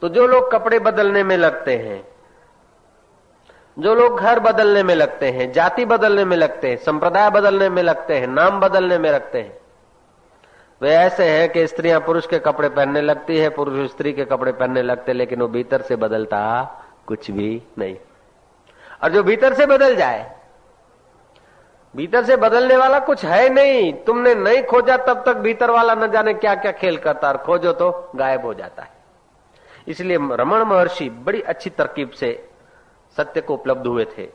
तो जो लोग कपड़े बदलने में लगते हैं, जो लोग घर बदलने में लगते हैं, जाति बदलने में लगते हैं, संप्रदाय बदलने में लगते हैं, नाम बदलने में लगते हैं, वे ऐसे हैं कि स्त्रियां पुरुष के कपड़े पहनने लगती है, पुरुष स्त्री के कपड़े पहनने लगते, लेकिन वो भीतर से बदलता कुछ भी नहीं। और जो भीतर से बदल जाए, भीतर से बदलने वाला कुछ है नहीं, तुमने नहीं खोजा तब तक भीतर वाला न जाने क्या क्या खेल करता, और खोजो तो गायब हो जाता है। इसलिए रमण महर्षि बड़ी अच्छी तरकीब से सत्य को उपलब्ध हुए थे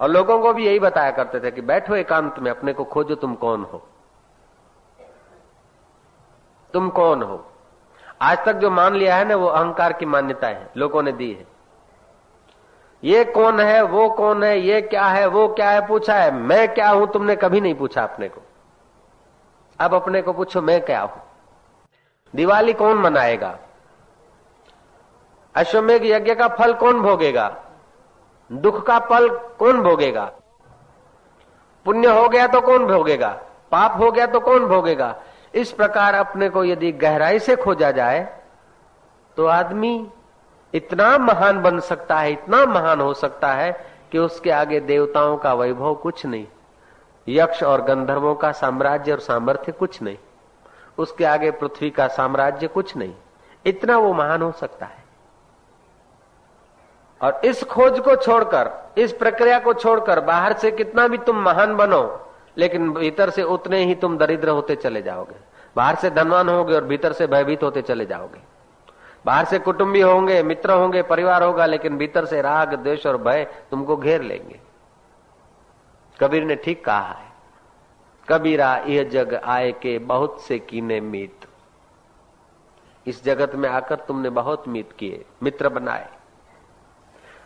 और लोगों को भी यही बताया करते थे कि बैठो एकांत में, अपने को खोजो, तुम कौन हो, तुम कौन हो। आज तक जो मान लिया है ना, वो अहंकार की मान्यता है, लोगों ने दी है। ये कौन है, वो कौन है, ये क्या है, वो क्या है, पूछा है। मैं क्या हूं तुमने कभी नहीं पूछा अपने को। अब अपने को पूछो मैं क्या हूं। दिवाली कौन मनाएगा, अश्वमेघ यज्ञ का फल कौन भोगेगा, दुख का फल कौन भोगेगा, पुण्य हो गया तो कौन भोगेगा, पाप हो गया तो कौन भोगेगा। इस प्रकार अपने को यदि गहराई से खोजा जाए तो आदमी इतना महान बन सकता है, इतना महान हो सकता है कि उसके आगे देवताओं का वैभव कुछ नहीं, यक्ष और गंधर्वों का साम्राज्य और सामर्थ्य कुछ नहीं, उसके आगे पृथ्वी का साम्राज्य कुछ नहीं, इतना वो महान हो सकता है। और इस खोज को छोड़कर, इस प्रक्रिया को छोड़कर बाहर से कितना भी तुम महान बनो, लेकिन भीतर से उतने ही तुम दरिद्र होते चले जाओगे। बाहर से धनवान होगे और भीतर से भयभीत होते चले जाओगे। बाहर से कुटुंबी होंगे, मित्र होंगे, परिवार होगा, लेकिन भीतर से राग, द्वेष और भय तुमको घेर लेंगे। कबीर ने ठीक कहा है, कबीरा यह जग आए के बहुत से कीने मीत। इस जगत में आकर तुमने बहुत मीत किए, मित्र बनाए।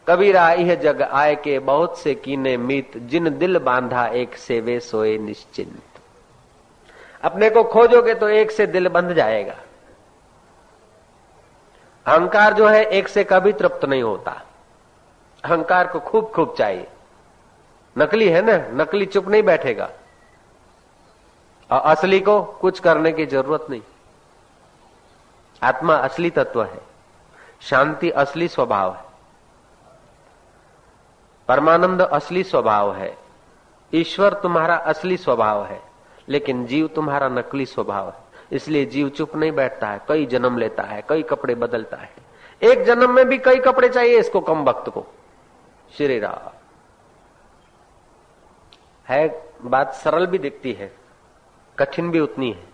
कबीरा यह जग आए के बहुत से कीने मीत, जिन दिल बांधा एक सेवे सोए निश्चिंत। अपने को खोजोगे तो एक से दिल बंध जाएगा। अहंकार जो है एक से कभी तृप्त नहीं होता। अहंकार को खूब खूब चाहिए। नकली है ना, नकली चुप नहीं बैठेगा, और असली को कुछ करने की जरूरत नहीं। आत्मा असली तत्व है, शांति असली स्वभाव है, परमानंद असली स्वभाव है, ईश्वर तुम्हारा असली स्वभाव है, लेकिन जीव तुम्हारा नकली स्वभाव है। इसलिए जीव चुप नहीं बैठता है, कई जन्म लेता है, कई कपड़े बदलता है। एक जन्म में भी कई कपड़े चाहिए इसको, कम वक्त को। श्री राम है, बात सरल भी दिखती है, कठिन भी उतनी है,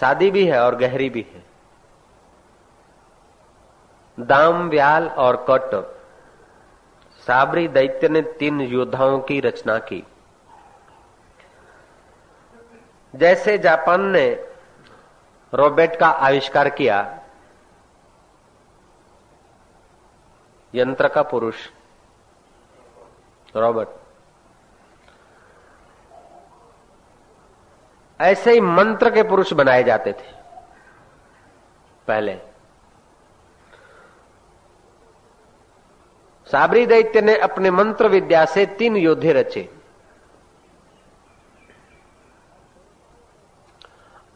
सादी भी है और गहरी भी है। दाम, व्याल और कट, साबरी दैत्य ने 3 योद्धाओं की रचना की। जैसे जापान ने रोबोट का आविष्कार किया, यंत्र का पुरुष रोबोट, ऐसे ही मंत्र के पुरुष बनाए जाते थे पहले। साबरी दैत्य ने अपने मंत्र विद्या से 3 योद्धे रचे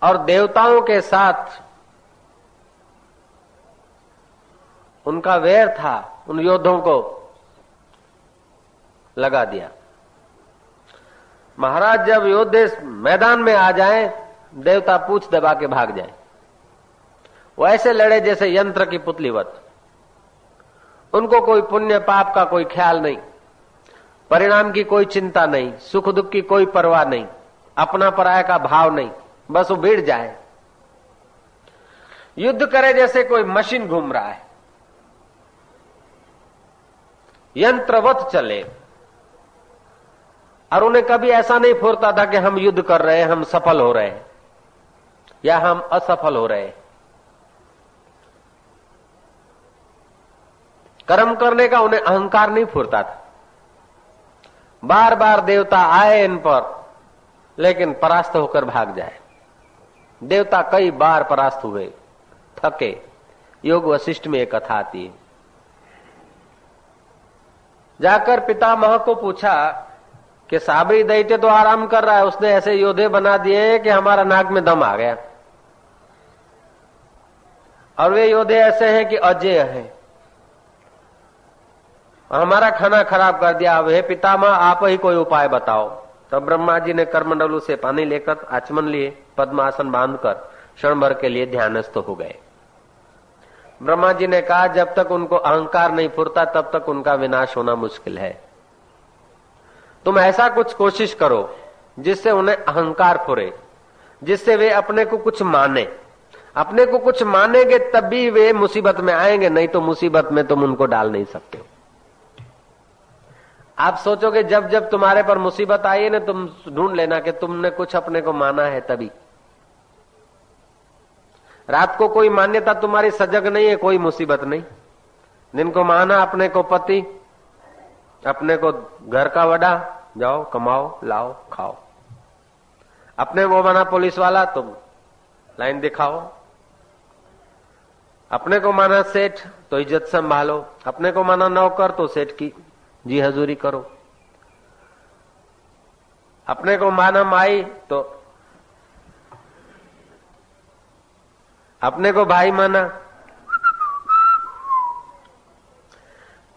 और देवताओं के साथ उनका वैर था, उन योद्धों को लगा दिया। महाराज, जब योद्धे मैदान में आ जाएं, देवता पूछ दबा के भाग जाएं। वो ऐसे लड़े जैसे यंत्र की पुतलीवत, उनको कोई पुण्य पाप का कोई ख्याल नहीं, परिणाम की कोई चिंता नहीं, सुख दुख की कोई परवाह नहीं, अपना पराया का भाव नहीं, बस वो भीड़ जाए, युद्ध करे जैसे कोई मशीन घूम रहा है, यंत्रवत चले। और उन्हें कभी ऐसा नहीं फूरता था कि हम युद्ध कर रहे हैं, हम सफल हो रहे हैं या हम असफल हो रहे हैं। कर्म करने का उन्हें अहंकार नहीं फूरता था। बार बार देवता आए इन पर, लेकिन परास्त होकर भाग जाए। देवता कई बार परास्त हुए, थके। योग वशिष्ठ में एक कथा आती है। जाकर पितामह को पूछा कि साबरी दैत्य तो आराम कर रहा है, उसने ऐसे योद्धे बना दिए कि हमारा नाक में दम आ गया। और वे योद्धे ऐसे हैं कि अजय हैं। हमारा खाना खराब कर दिया, हे पितामह आप ही कोई उपाय बताओ। तो ब्रह्मा जी ने कर्मंडलू से पानी लेकर आचमन लिए, पद्मासन बांधकर क्षण भर के लिए ध्यानस्थ हो गए। ब्रह्मा जी ने कहा जब तक उनको अहंकार नहीं फुरता तब तक उनका विनाश होना मुश्किल है। तुम ऐसा कुछ कोशिश करो जिससे उन्हें अहंकार फुरे, जिससे वे अपने को कुछ माने। अपने को कुछ मानेंगे तभी वे मुसीबत में आएंगे, नहीं तो मुसीबत में तुम उनको डाल नहीं सकते हो। आप सोचोगे जब जब तुम्हारे पर मुसीबत आई है ना, तुम ढूंढ लेना कि तुमने कुछ अपने को माना है। तभी रात को कोई मान्यता तुम्हारी सजग नहीं है, कोई मुसीबत नहीं। दिन को माना अपने को पति, अपने को घर का वड़ा, जाओ कमाओ लाओ खाओ। अपने वो माना पुलिस वाला, तुम लाइन दिखाओ। अपने को माना सेठ, तो इज्जत संभालो। अपने को माना नौकर, तो सेठ की जी हजूरी करो। अपने को माना माई, तो अपने को भाई माना।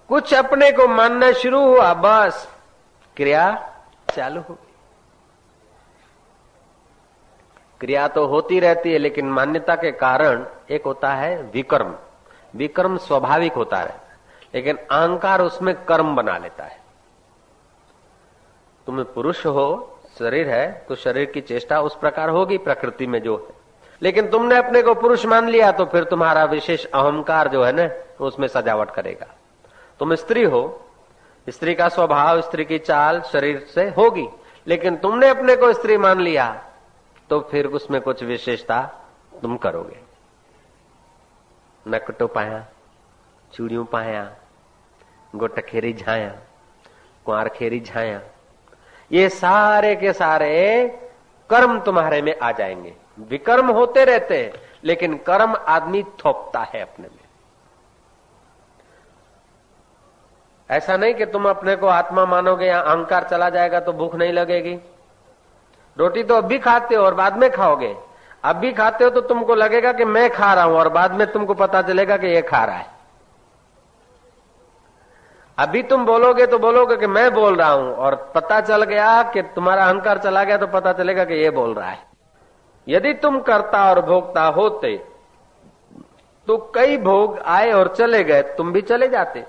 कुछ अपने को मानना शुरू हुआ, बस क्रिया चालू हो गई। क्रिया तो होती रहती है, लेकिन मान्यता के कारण एक होता है विकर्म। विकर्म स्वाभाविक होता है, लेकिन अहंकार उसमें कर्म बना लेता है। तुम पुरुष हो, शरीर है, तो शरीर की चेष्टा उस प्रकार होगी प्रकृति में जो है। लेकिन तुमने अपने को पुरुष मान लिया तो फिर तुम्हारा विशेष अहंकार जो है ना, उसमें सजावट करेगा। तुम स्त्री हो, स्त्री का स्वभाव, स्त्री की चाल शरीर से होगी, लेकिन तुमने अपने को स्त्री मान लिया तो फिर उसमें कुछ विशेषता तुम करोगे। नकटो पाया, चूड़ियों पाया, गोटखेरी झाया, कुआरखेरी झाया, ये सारे के सारे कर्म तुम्हारे में आ जाएंगे। विकर्म होते रहते हैं, लेकिन कर्म आदमी थोपता है अपने में। ऐसा नहीं कि तुम अपने को आत्मा मानोगे या अहंकार चला जाएगा तो भूख नहीं लगेगी। रोटी तो अभी खाते हो और बाद में खाओगे। अभी खाते हो तो तुमको लगेगा कि मैं खा रहा हूं, और बाद में तुमको पता चलेगा कि ये खा रहा है। अभी तुम बोलोगे तो बोलोगे कि मैं बोल रहा हूं, और पता चल गया कि तुम्हारा अहंकार चला गया तो पता चलेगा कि ये बोल रहा है। यदि तुम कर्ता और भोक्ता होते तो कई भोग आए और चले गए, तुम भी चले जाते।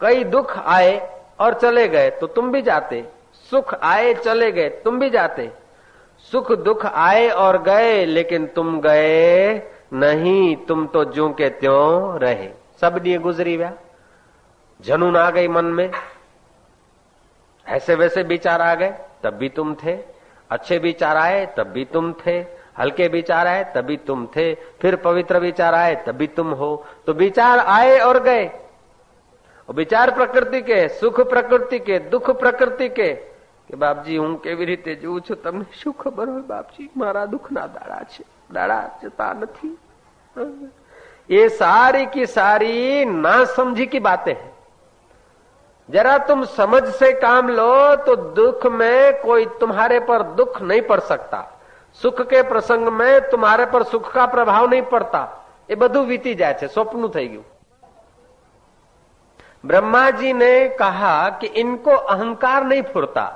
कई दुख आए और चले गए तो तुम भी जाते। सुख आए चले गए, तुम भी जाते। सुख दुख आए और गए, लेकिन तुम गए नहीं, तुम तो ज्यों के त्यों रहे। सब दिए गुजरी व्या, जनून आ गई मन में, ऐसे वैसे विचार आ गए तब भी तुम थे, अच्छे विचार आए तब भी तुम थे, हल्के विचार आए तब भी तुम थे, फिर पवित्र विचार आए तब भी तुम हो। तो विचार आए और गए। विचार प्रकृति के, सुख प्रकृति के, दुख प्रकृति के। कि बापजी हूं કેવી રીતે જીવું છું, તમને શું ખબર હોય બાપજી, મારા દુઃખના દાડા છે, દાડા જતા નથી। ये सारी की सारी ना समझी की बातें हैं। जरा तुम समझ से काम लो तो दुख में कोई तुम्हारे पर दुख नहीं पड़ सकता, सुख के प्रसंग में तुम्हारे पर सुख का प्रभाव नहीं पड़ता। ये बधु वीती जाए छे, स्वप्नु थई गयु। ब्रह्मा जी ने कहा कि इनको अहंकार नहीं फुरता,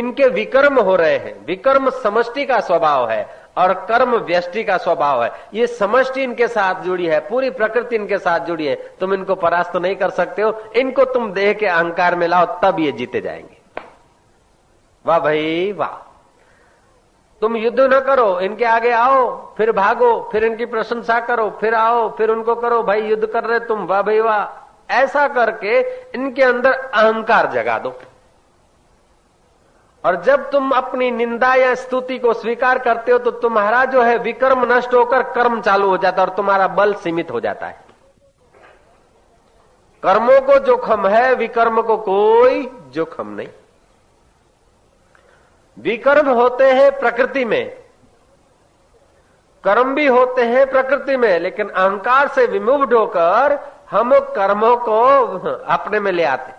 इनके विकर्म हो रहे हैं। विकर्म समष्टि का स्वभाव है और कर्म व्यष्टि का स्वभाव है। ये समष्टि इनके साथ जुड़ी है, पूरी प्रकृति इनके साथ जुड़ी है। तुम इनको परास्त नहीं कर सकते हो। इनको तुम देह के अहंकार में लाओ तब ये जीते जाएंगे। वाह भाई वाह। तुम युद्ध न करो, इनके आगे आओ, फिर भागो, फिर इनकी प्रशंसा करो, फिर आओ, फिर उनको करो, भाई युद्ध कर रहे तुम, वाह भाई वाह। ऐसा करके इनके अंदर अहंकार जगा दो। और जब तुम अपनी निंदा या स्तुति को स्वीकार करते हो तो तुम्हारा जो है विकर्म नष्ट होकर कर्म चालू हो जाता है और तुम्हारा बल सीमित हो जाता है। कर्मों को जोखम है, विकर्म को कोई जोखम नहीं। विकर्म होते हैं प्रकृति में, कर्म भी होते हैं प्रकृति में, लेकिन अहंकार से विमुक्त होकर हम कर्मों को अपने में ले आते।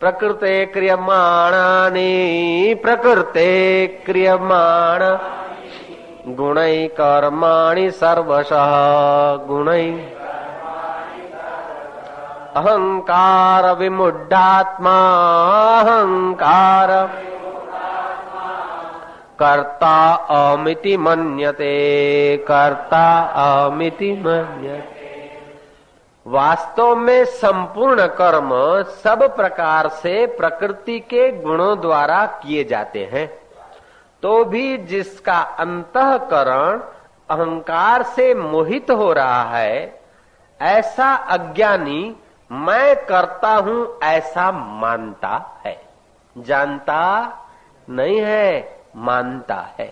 प्रकृते क्रियमाणानि प्रकृते क्रियमाण गुणै कर्माणि सर्वशः गुणै अहंकार विमुढ़ात्मा अहंकार कर्ता अमिति मन्यते कर्ता अमिति मन्यते। वास्तव में संपूर्ण कर्म सब प्रकार से प्रकृति के गुणों द्वारा किए जाते हैं, तो भी जिसका अंतःकरण अहंकार से मोहित हो रहा है ऐसा अज्ञानी मैं करता हूं ऐसा मानता है, जानता नहीं है मानता है।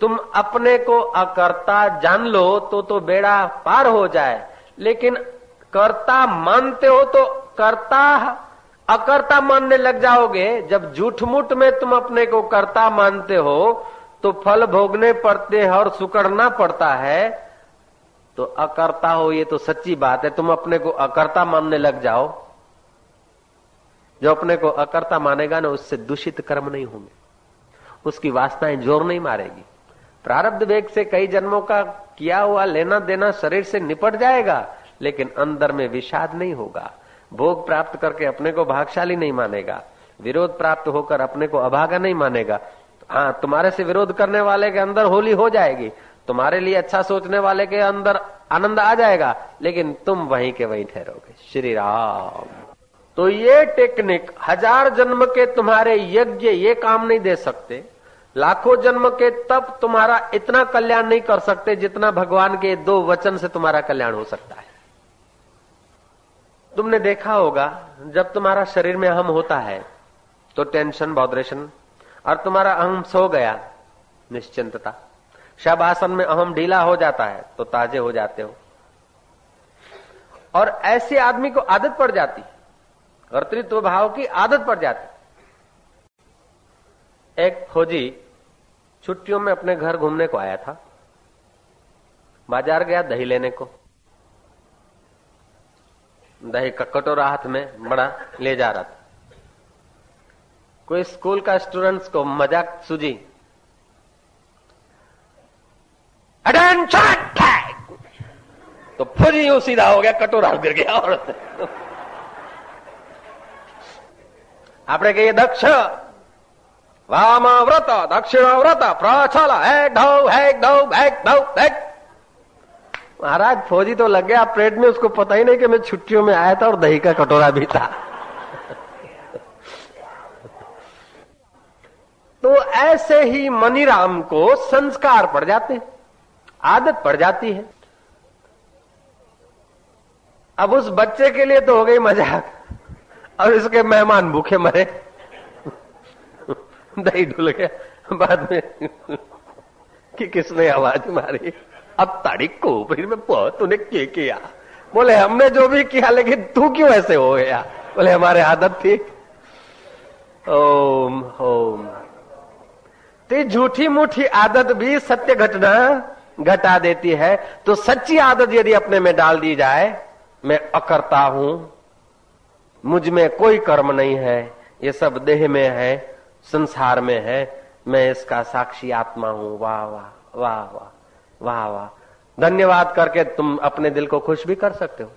तुम अपने को अकर्ता जान लो तो बेड़ा पार हो जाए, लेकिन कर्ता मानते हो तो कर्ता अकर्ता मानने लग जाओगे। जब झूठ-मूठ में तुम अपने को कर्ता मानते हो तो फल भोगने पड़ते हैं और सुकड़ना पड़ता है। तो अकर्ता हो ये तो सच्ची बात है, तुम अपने को अकर्ता मानने लग जाओ। जो अपने को अकर्ता मानेगा ना उससे दूषित कर्म नहीं होंगे, उसकी वासनाएं जोर नहीं मारेगी। प्रारब्ध वेग से कई जन्मों का किया हुआ लेना देना शरीर से निपट जाएगा, लेकिन अंदर में विषाद नहीं होगा। भोग प्राप्त करके अपने को भाग्यशाली नहीं मानेगा, विरोध प्राप्त होकर अपने को अभागा नहीं मानेगा। हाँ, तुम्हारे से विरोध करने वाले के अंदर होली हो जाएगी, तुम्हारे लिए अच्छा सोचने वाले के अंदर आनंद आ जाएगा, लेकिन तुम वहीं के वहीं ठहरोगे। श्री राम। तो ये टेक्निक हजार जन्म के तुम्हारे यज्ञ ये काम नहीं दे सकते, लाखों जन्म के तप तुम्हारा इतना कल्याण नहीं कर सकते जितना भगवान के दो वचन से तुम्हारा कल्याण हो सकता है। तुमने देखा होगा जब तुम्हारा शरीर में अहम होता है तो टेंशन बॉडरेशन, और तुम्हारा अहम सो गया निश्चिंतता, शब आसन में अहम ढीला हो जाता है तो ताजे हो जाते हो। और ऐसे आदमी को आदत पड़ जाती, कर्तृत्व भाव की आदत पड़ जाती। एक फौजी छुट्टियों में अपने घर घूमने को आया था, बाजार गया दही लेने को, दही का कटोरा हाथ में बड़ा ले जा रहा था। कोई स्कूल का स्टूडेंट्स को मजाक सूझी, अटेंशन, तो फौजी यूं सीधा हो गया, कटोरा गिर गया। और आपने कहिए दक्ष, वामाव्रत दक्षिणाव्रत प्रचल है। महाराज फौजी तो लग गया प्लेट में, उसको पता ही नहीं कि मैं छुट्टियों में आया था और दही का कटोरा भी था। तो ऐसे ही मनीराम को संस्कार पड़ जाते, आदत पड़ जाती है। अब उस बच्चे के लिए तो हो गई मजाक, और इसके मेहमान भूखे मरे, दही ढुल गया। बाद में कि किसने आवाज मारी, अब तारीख को फिर मैं तूने क्या किया? बोले हमने जो भी किया, लेकिन तू क्यों ऐसे हो गया? बोले हमारे आदत थी। ओम ओम। ते झूठी मूठी आदत भी सत्य घटना घटा देती है। तो सच्ची आदत यदि अपने में डाल दी जाए, मैं अकर्ता हूं, मुझ में कोई कर्म नहीं है, ये सब देह में है, संसार में है, मैं इसका साक्षी आत्मा हूं। वाह वाह वाह वाह वाह वाह, धन्यवाद करके तुम अपने दिल को खुश भी कर सकते हो।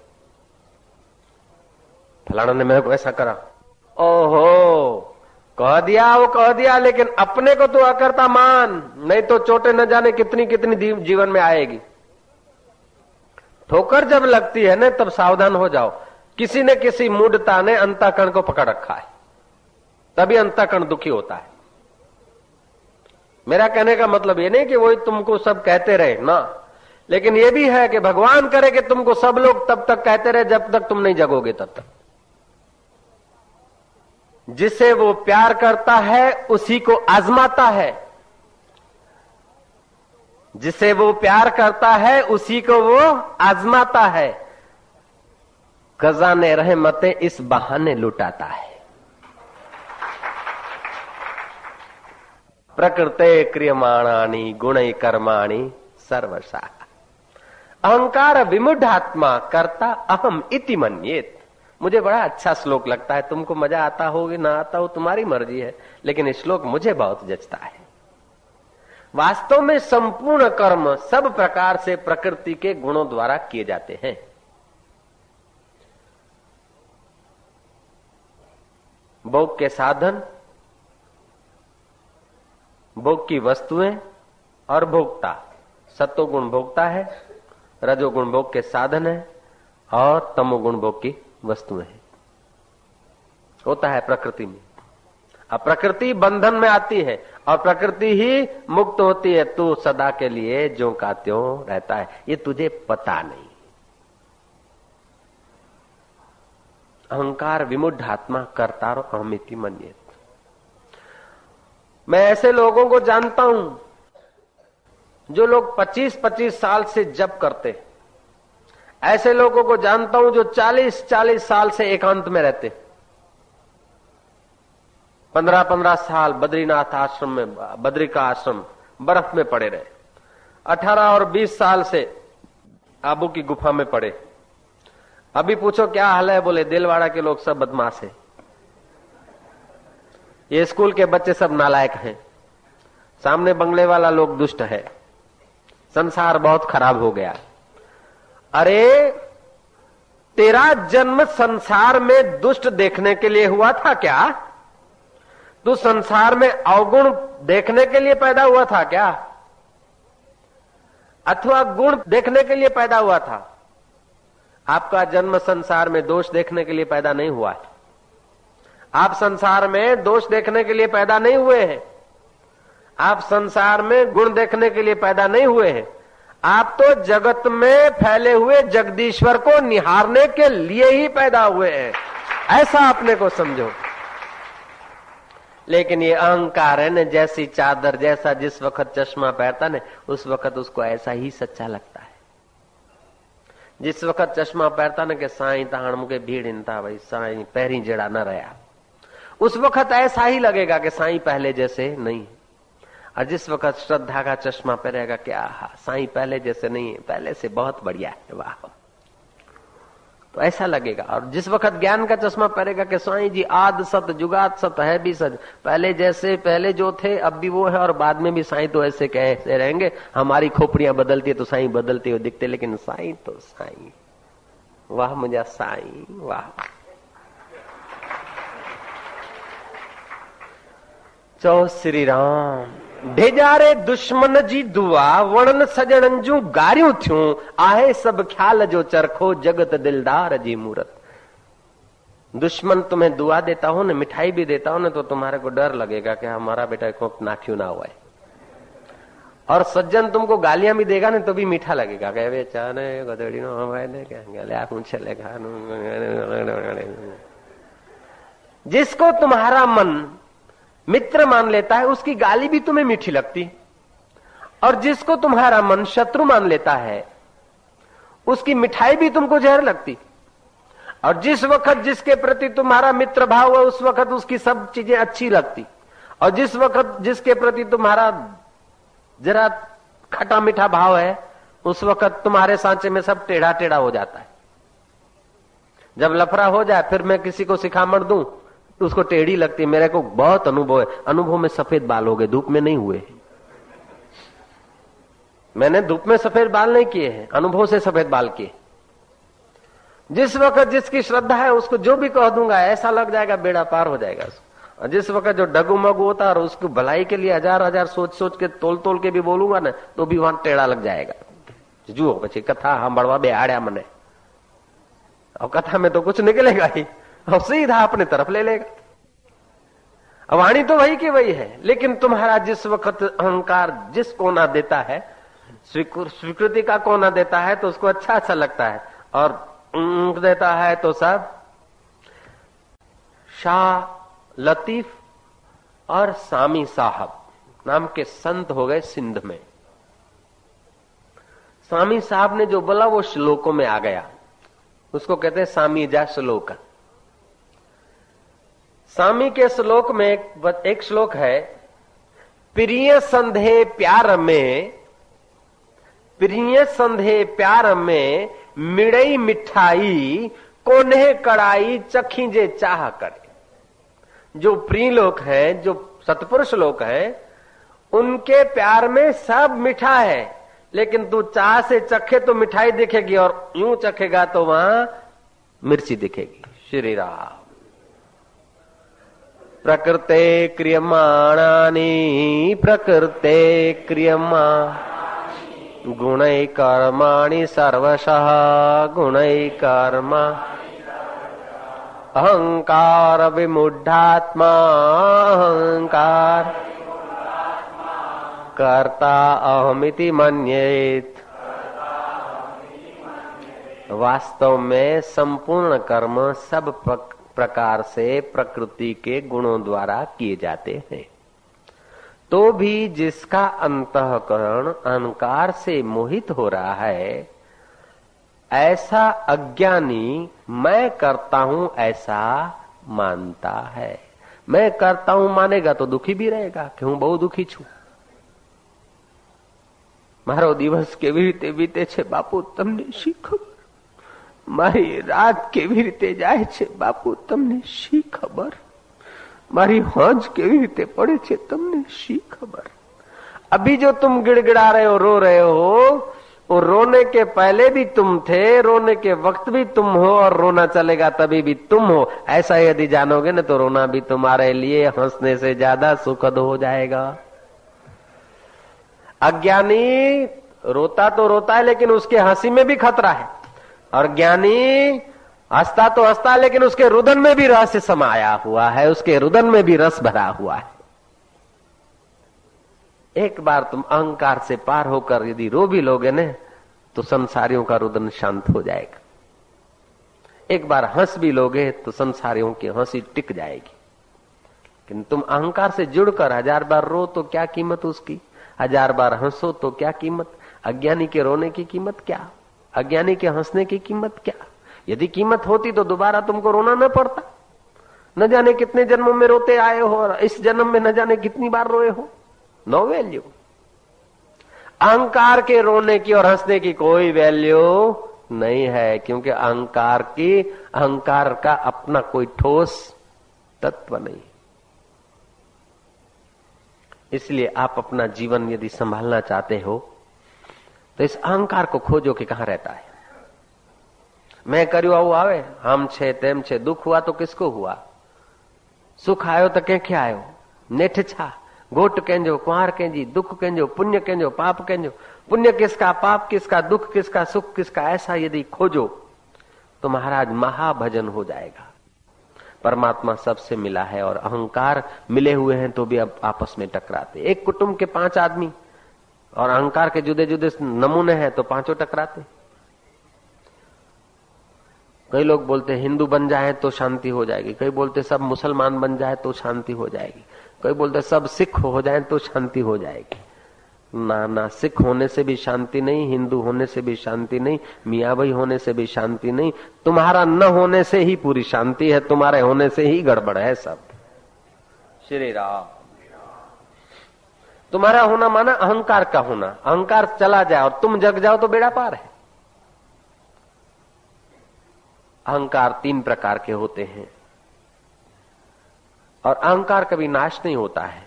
फलाना ने मेरे को ऐसा करा, ओहो कह दिया वो कह दिया, लेकिन अपने को तो अकर्ता मान, नहीं तो चोटें न जाने कितनी कितनी जीवन में आएगी। ठोकर जब लगती है ना तब सावधान हो जाओ। किसी न किसी मूढ़ता ने अंतःकरण को पकड़ रखा है, तभी अंतःकरण दुखी होता है। मेरा कहने का मतलब ये नहीं कि वही तुमको सब कहते रहे ना, लेकिन ये भी है कि भगवान करे कि तुमको सब लोग तब तक कहते रहे जब तक तुम नहीं जगोगे। तब तक जिसे वो प्यार करता है उसी को आजमाता है, जिसे वो प्यार करता है उसी को वो आजमाता है, खजाने रहमतें इस बहाने लुटाता है। प्रकृते क्रियमाणानि गुणै कर्माणि सर्वशा अहंकार विमुढ़ात्मा कर्ता अहम इति मन्येत। मुझे बड़ा अच्छा श्लोक लगता है, तुमको मजा आता हो ना आता हो तुम्हारी मर्जी है, लेकिन श्लोक मुझे बहुत जचता है। वास्तव में संपूर्ण कर्म सब प्रकार से प्रकृति के गुणों द्वारा किए जाते हैं। भोग के साधन, भोग की वस्तुएं और भोक्ता। सत्वगुण भोक्ता है, रजोगुण भोग के साधन है और तमोगुण भोग की वस्तुएं है। होता है प्रकृति में। अब प्रकृति बंधन में आती है और प्रकृति ही मुक्त होती है। तू सदा के लिए ज्यों का त्यों रहता है, ये तुझे पता नहीं। अहंकार विमुढ़ात्मा कर्तारो अहमिति मन्येत। मैं ऐसे लोगों को जानता हूं जो लोग 25-25 साल से जप करते। ऐसे लोगों को जानता हूं जो 40-40 साल से एकांत में रहते। 15-15 साल बद्रीनाथ आश्रम में, बद्री का आश्रम, बर्फ में पड़े रहे। 18 और 20 साल से आबू की गुफा में पड़े। अभी पूछो क्या हाल है, बोले दिलवाड़ा के लोग सब बदमाश है, ये स्कूल के बच्चे सब नालायक हैं, सामने बंगले वाला लोग दुष्ट है, संसार बहुत खराब हो गया। अरे तेरा जन्म संसार में दुष्ट देखने के लिए हुआ था क्या? तू संसार में अवगुण देखने के लिए पैदा हुआ था क्या? अथवा गुण देखने के लिए पैदा हुआ था? आपका जन्म संसार में दोष देखने के लिए पैदा नहीं हुआ है। आप संसार में दोष देखने के लिए पैदा नहीं हुए हैं। आप संसार में गुण देखने के लिए पैदा नहीं हुए हैं। आप तो जगत में फैले हुए जगदीश्वर को निहारने के लिए ही पैदा हुए हैं, ऐसा अपने को समझो। लेकिन ये अहंकार है न, जैसी चादर जैसा जिस वक्त चश्मा पहनता न, उस वक्त उसको ऐसा ही सच्चा लगता है। जिस वक्त चश्मा पहनता न के साईं ताण मुके भीड़ इनता भाई साईं पहरी जड़ा न रहा, उस वक्त ऐसा ही लगेगा कि साईं पहले जैसे नहीं। और जिस वक्त श्रद्धा का चश्मा पहनेगा कि आहा साईं पहले जैसे नहीं है, पहले से बहुत बढ़िया है, वाह, तो ऐसा लगेगा। और जिस वक्त ज्ञान का चश्मा पड़ेगा कि स्वामी जी आद सत जुगाद सत है भी सच, पहले जैसे पहले जो थे अब भी वो है और बाद में भी साईं तो ऐसे कैसे रहेंगे, हमारी खोपड़ियां बदलती है तो साईं बदलते हुए दिखते, लेकिन साईं तो साईं, वाह मुझे साईं वाह। 4 श्री राम। भेजा रे दुश्मन जी दुआ वणन सजणन जू गारियूं थियूं, आहे सब ख्याल जो चरखो जगत दिलदार जी मूरत। दुश्मन तुम्हें दुआ देता हो न, मिठाई भी देता हो न, तो तुम्हारे को डर लगेगा कि हमारा बेटा को नाखियों ना हुआ है। और सज्जन तुमको गालियां भी देगा न तो भी मीठा लगेगा, कहे वे चाने गदड़ी नो हवाए ने गालियां पूछ ले खान। जिसको तुम्हारा मन मित्र मान लेता है उसकी गाली भी तुम्हें मीठी लगती, और जिसको तुम्हारा मन शत्रु मान लेता है उसकी मिठाई भी तुमको जहर लगती। और जिस वक्त जिसके प्रति तुम्हारा मित्र भाव है उस वक्त उसकी सब चीजें अच्छी लगती, और जिस वक्त जिसके प्रति तुम्हारा जरा खटा मीठा भाव है उस वक्त तुम्हारे सांचे में सब टेढ़ा टेढ़ा हो जाता है। जब लफड़ा हो जाए फिर मैं किसी को सिखामण दूं तो उसको टेढ़ी लगती है, मेरे को बहुत अनुभव है, अनुभव में सफेद बाल हो गए, धूप में नहीं हुए। मैंने धूप में सफेद बाल नहीं किए हैं, अनुभव से सफेद बाल किए। जिस वक्त जिसकी श्रद्धा है उसको जो भी कह दूंगा ऐसा लग जाएगा बेड़ा पार हो जाएगा उसको। और जिस वक्त जो डगू मगू होता है और उसकी भलाई के लिए हजार हजार सोच सोच के तोल तोल के भी बोलूंगा ना तो भी वहां टेढ़ा लग जाएगा। जुओ पछी कथा हम बड़वा बेहाड़ा मने, और कथा में तो कुछ निकलेगा ही और सीधा अपने तरफ ले लेगा। वाणी तो वही की वही है, लेकिन तुम्हारा जिस वक्त अहंकार जिस कोना देता है, स्वीकृति का कोना देता है तो उसको अच्छा अच्छा लगता है, और देता है तो सब। शाह लतीफ और सामी साहब नाम के संत हो गए सिंध में। सामी साहब ने जो बोला वो श्लोकों में आ गया, उसको कहते हैं सामी जा श्लोक। सामी के श्लोक में एक श्लोक है, प्रिय संधे प्यार में, प्रिय संधे प्यार में मिड़ई मिठाई कोने कड़ाई चखी जे चाह करे। जो प्रिय लोग हैं, जो सतपुरुष लोग हैं, उनके प्यार में सब मीठा है, लेकिन तू चाह से चखे तो मिठाई दिखेगी और यूं चखेगा तो वहां मिर्ची दिखेगी। श्री राम। प्रकृते क्रियमाणानि गुणै कर्माणि सर्वशः गुणै कर्मा। अहंकार विमूढ़ात्मा अहंकार कर्ता अहमिति मन्येत। वास्तव में संपूर्ण कर्म सब प्रकार से प्रकृति के गुणों द्वारा किए जाते हैं, तो भी जिसका अंतःकरण अहंकार से मोहित हो रहा है, ऐसा अज्ञानी मैं करता हूं ऐसा मानता है। मैं करता हूं मानेगा तो दुखी भी रहेगा कि हूं बहुत दुखी छू। મારો દિવસ કેવી રીતે વીતે છે બાપુ તમને શી ખબર, મારી રાત કેવી રીતે જાય છે બાપુ તમને શી ખબર, મારી હોજ કેવી રીતે પડે છે તમને શી ખબર। अभी जो तुम गिड़गिड़ा रहे हो, रो रहे हो, और रोने के पहले भी तुम थे, रोने के वक्त भी तुम हो, और रोना चलेगा तभी भी तुम हो। ऐसा यदि जानोगे ना तो रोना भी तुम्हारे लिए हंसने से ज्यादा सुखद हो जाएगा। अज्ञानी रोता तो रोता है लेकिन उसके हंसी में भी खतरा है, और ज्ञानी हंसता तो हंसता है लेकिन उसके रुदन में भी रहस्य समाया हुआ है, उसके रुदन में भी रस भरा हुआ है। एक बार तुम अहंकार से पार होकर यदि रो भी लोगे ना तो संसारियों का रुदन शांत हो जाएगा। एक बार हंस भी लोगे तो संसारियों की हंसी टिक जाएगी। लेकिन तुम अहंकार से जुड़कर हजार बार रो तो क्या कीमत उसकी, हजार बार हंसो तो क्या कीमत। अज्ञानी के रोने की कीमत क्या, अज्ञानी के हंसने की कीमत क्या। यदि कीमत होती तो दोबारा तुमको रोना न पड़ता। न जाने कितने जन्मों में रोते आए हो और इस जन्म में न जाने कितनी बार रोए हो। No value. अहंकार के रोने की और हंसने की कोई वैल्यू नहीं है, क्योंकि अहंकार का अपना कोई ठोस तत्व नहीं। इसलिए आप अपना जीवन यदि संभालना चाहते हो तो इस अहंकार को खोजो कि कहां रहता है। मैं करू आऊ आवे, हम छे तेम छे, दुख हुआ तो किसको हुआ, सुख आयो तो कंखे आयो, नेठ छा, गोट कंजो, कुंवार कंजी, दुख कंजो, पुण्य कंजो, पाप कंजो, पुण्य किसका, पाप किसका, दुख किसका, सुख किसका। ऐसा यदि खोजो तो महाराज महाभजन हो जाएगा। परमात्मा सबसे मिला है और अहंकार मिले हुए हैं तो भी अब आपस में टकराते। एक कुटुंब के 5 आदमी और अहंकार के जुदे जुदे नमूने हैं तो पांचों टकराते। कई लोग बोलते हैं हिंदू बन जाए तो शांति हो जाएगी, कई बोलते सब मुसलमान बन जाए तो शांति हो जाएगी, कई बोलते सब सिख हो जाए तो शांति हो जाएगी। ना सिख होने से भी शांति नहीं, हिंदू होने से भी शांति नहीं, मियां भाई होने से भी शांति नहीं। तुम्हारा न होने से ही पूरी शांति है, तुम्हारे होने से ही गड़बड़ है सब। श्री राम। तुम्हारा होना माना अहंकार का होना। अहंकार चला जाए और तुम जग जाओ तो बेड़ा पार है। अहंकार 3 प्रकार के होते हैं और अहंकार कभी नाश नहीं होता है।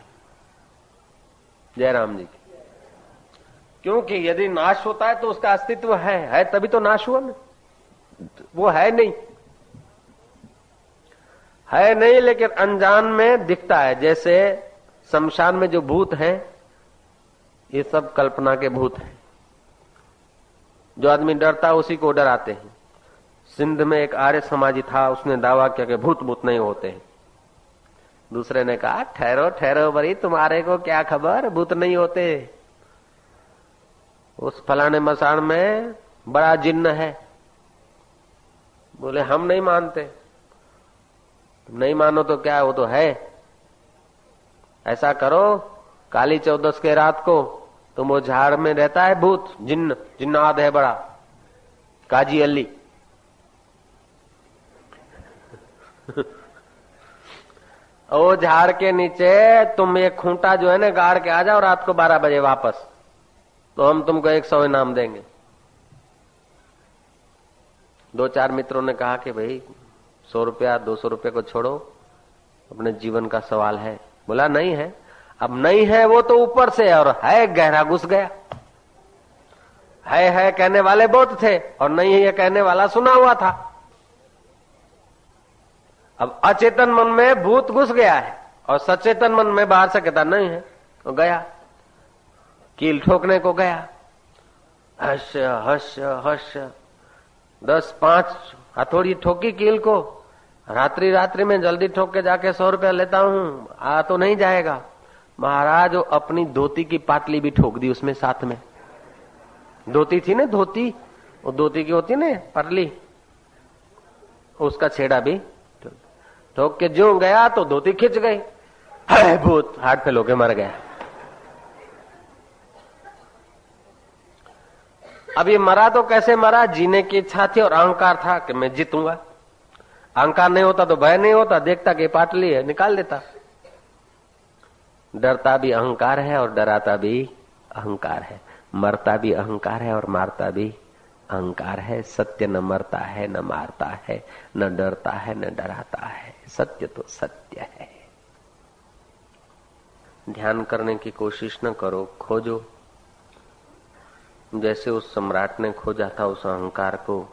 जयराम जी। क्योंकि यदि नाश होता है तो उसका अस्तित्व है तभी तो नाश हुआ ना। वो है नहीं लेकिन अनजान में दिखता है। जैसे शमशान में जो भूत हैं, ये सब कल्पना के भूत हैं। जो आदमी डरता है उसी को डराते हैं। सिंध में एक आर्य समाजी था, उसने दावा किया कि भूत नहीं होते हैं। दूसरे ने कहा ठहरो भरी, तुम्हारे को क्या खबर, भूत नहीं होते। उस फलाने मसान में बड़ा जिन्न है, बोले हम नहीं मानते। नहीं मानो तो क्या है, वो तो है। ऐसा करो, काली 14 के रात को तुम वो झाड़ में रहता है भूत, जिन्नाद है बड़ा, काजी अली। वो झाड़ के नीचे तुम एक खूंटा जो है ना गाड़ के आ जाओ रात को 12 बजे वापस, तो हम तुमको 100 इनाम देंगे। 2-4 मित्रों ने कहा कि भाई 100 रुपया 200 रुपये को छोड़ो, अपने जीवन का सवाल है। बोला नहीं है, अब नहीं है वो तो ऊपर से और है गहरा घुस गया। है कहने वाले बहुत थे और नहीं है कहने वाला सुना हुआ था। अब अचेतन मन में भूत घुस गया है और सचेतन मन में बाहर से कहता नहीं है तो गया, कील ठोकने को गया। हश हश हश 10-5 हथौड़ी ठोकी कील को। रात्रि रात्रि में जल्दी ठोक के जाके 100 रुपया लेता हूँ, आ तो नहीं जाएगा। महाराज वो अपनी धोती की पाटली भी ठोक दी उसमें, साथ में धोती थी ना, धोती वो धोती की होती ना पटली, उसका छेड़ा भी ठोक के जो गया तो धोती खिंच गई। है भूत, हाथ पे लोगे मर गया। अब ये मरा तो कैसे मरा? जीने की इच्छा थी और अहंकार था कि मैं जीतूंगा। अहंकार नहीं होता तो भय नहीं होता, देखता कि पाटली है निकाल देता। डरता भी अहंकार है और डराता भी अहंकार है, मरता भी अहंकार है और मारता भी अहंकार है। सत्य न मरता है न मारता है, न डरता है न डराता है, सत्य तो सत्य है। ध्यान करने की कोशिश न करो, खोजो। जैसे उस सम्राट ने खोजा था उस अहंकार को,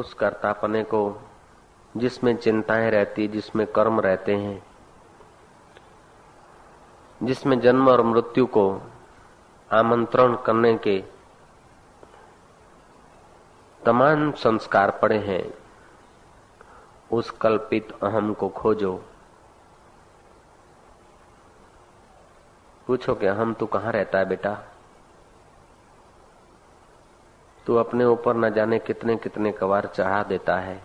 उस कर्तापने को, जिसमें चिंताएं रहती, जिसमें कर्म रहते हैं, जिसमें जन्म और मृत्यु को आमंत्रण करने के तमाम संस्कार पड़े हैं। उस कल्पित अहम को खोजो, पूछो कि अहम तू कहाँ रहता है बेटा? तू अपने ऊपर न जाने कितने कितने कवार चढ़ा देता है।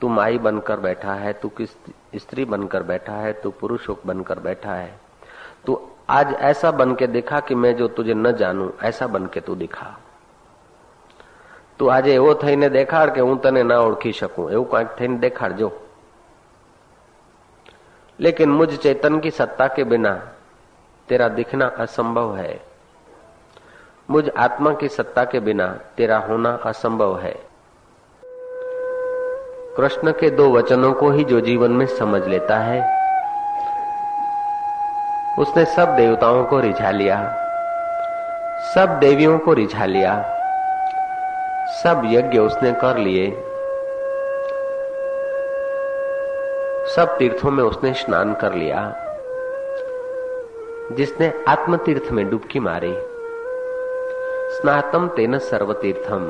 तू माई बनकर बैठा है, तू किस स्त्री बनकर बैठा है, तू पुरुष बनकर बैठा है। तू आज ऐसा बन के दिखा कि मैं जो तुझे न जानू, ऐसा बन के तू दिखा। तू आज एवो थईने देखाड़ के हूं तने ना ओळखी शकूं, एवं कांक थईने देखाड़ जो। लेकिन मुझ चेतन की सत्ता के बिना तेरा दिखना असंभव है, मुझ आत्मा की सत्ता के बिना तेरा होना असंभव है। कृष्ण के 2 वचनों को ही जो जीवन में समझ लेता है, उसने सब देवताओं को रिझा लिया, सब देवियों को रिझा लिया, सब यज्ञ उसने कर लिए, सब तीर्थों में उसने स्नान कर लिया। जिसने आत्म तीर्थ में डुबकी मारी, स्नातम तेन सर्व तीर्थम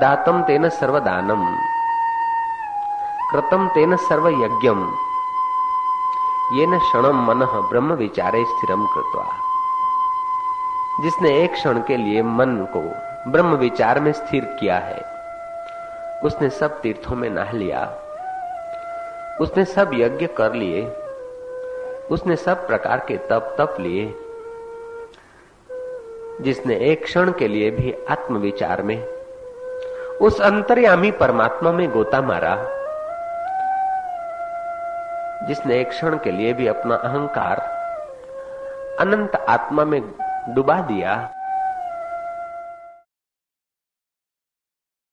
दातम तेन सर्व दानम कृतम तेन सर्व यज्ञम येन क्षणम मनः ब्रह्म विचारे स्थिरम कृत्वा। जिसने एक क्षण के लिए मन को ब्रह्म विचार में स्थिर किया है, उसने सब तीर्थों में नहा लिया, उसने सब यज्ञ कर लिए, उसने सब प्रकार के तप तप लिए। जिसने एक क्षण के लिए भी आत्मविचार में उस अंतर्यामी परमात्मा में गोता मारा, जिसने एक क्षण के लिए भी अपना अहंकार अनंत आत्मा में डुबा दिया।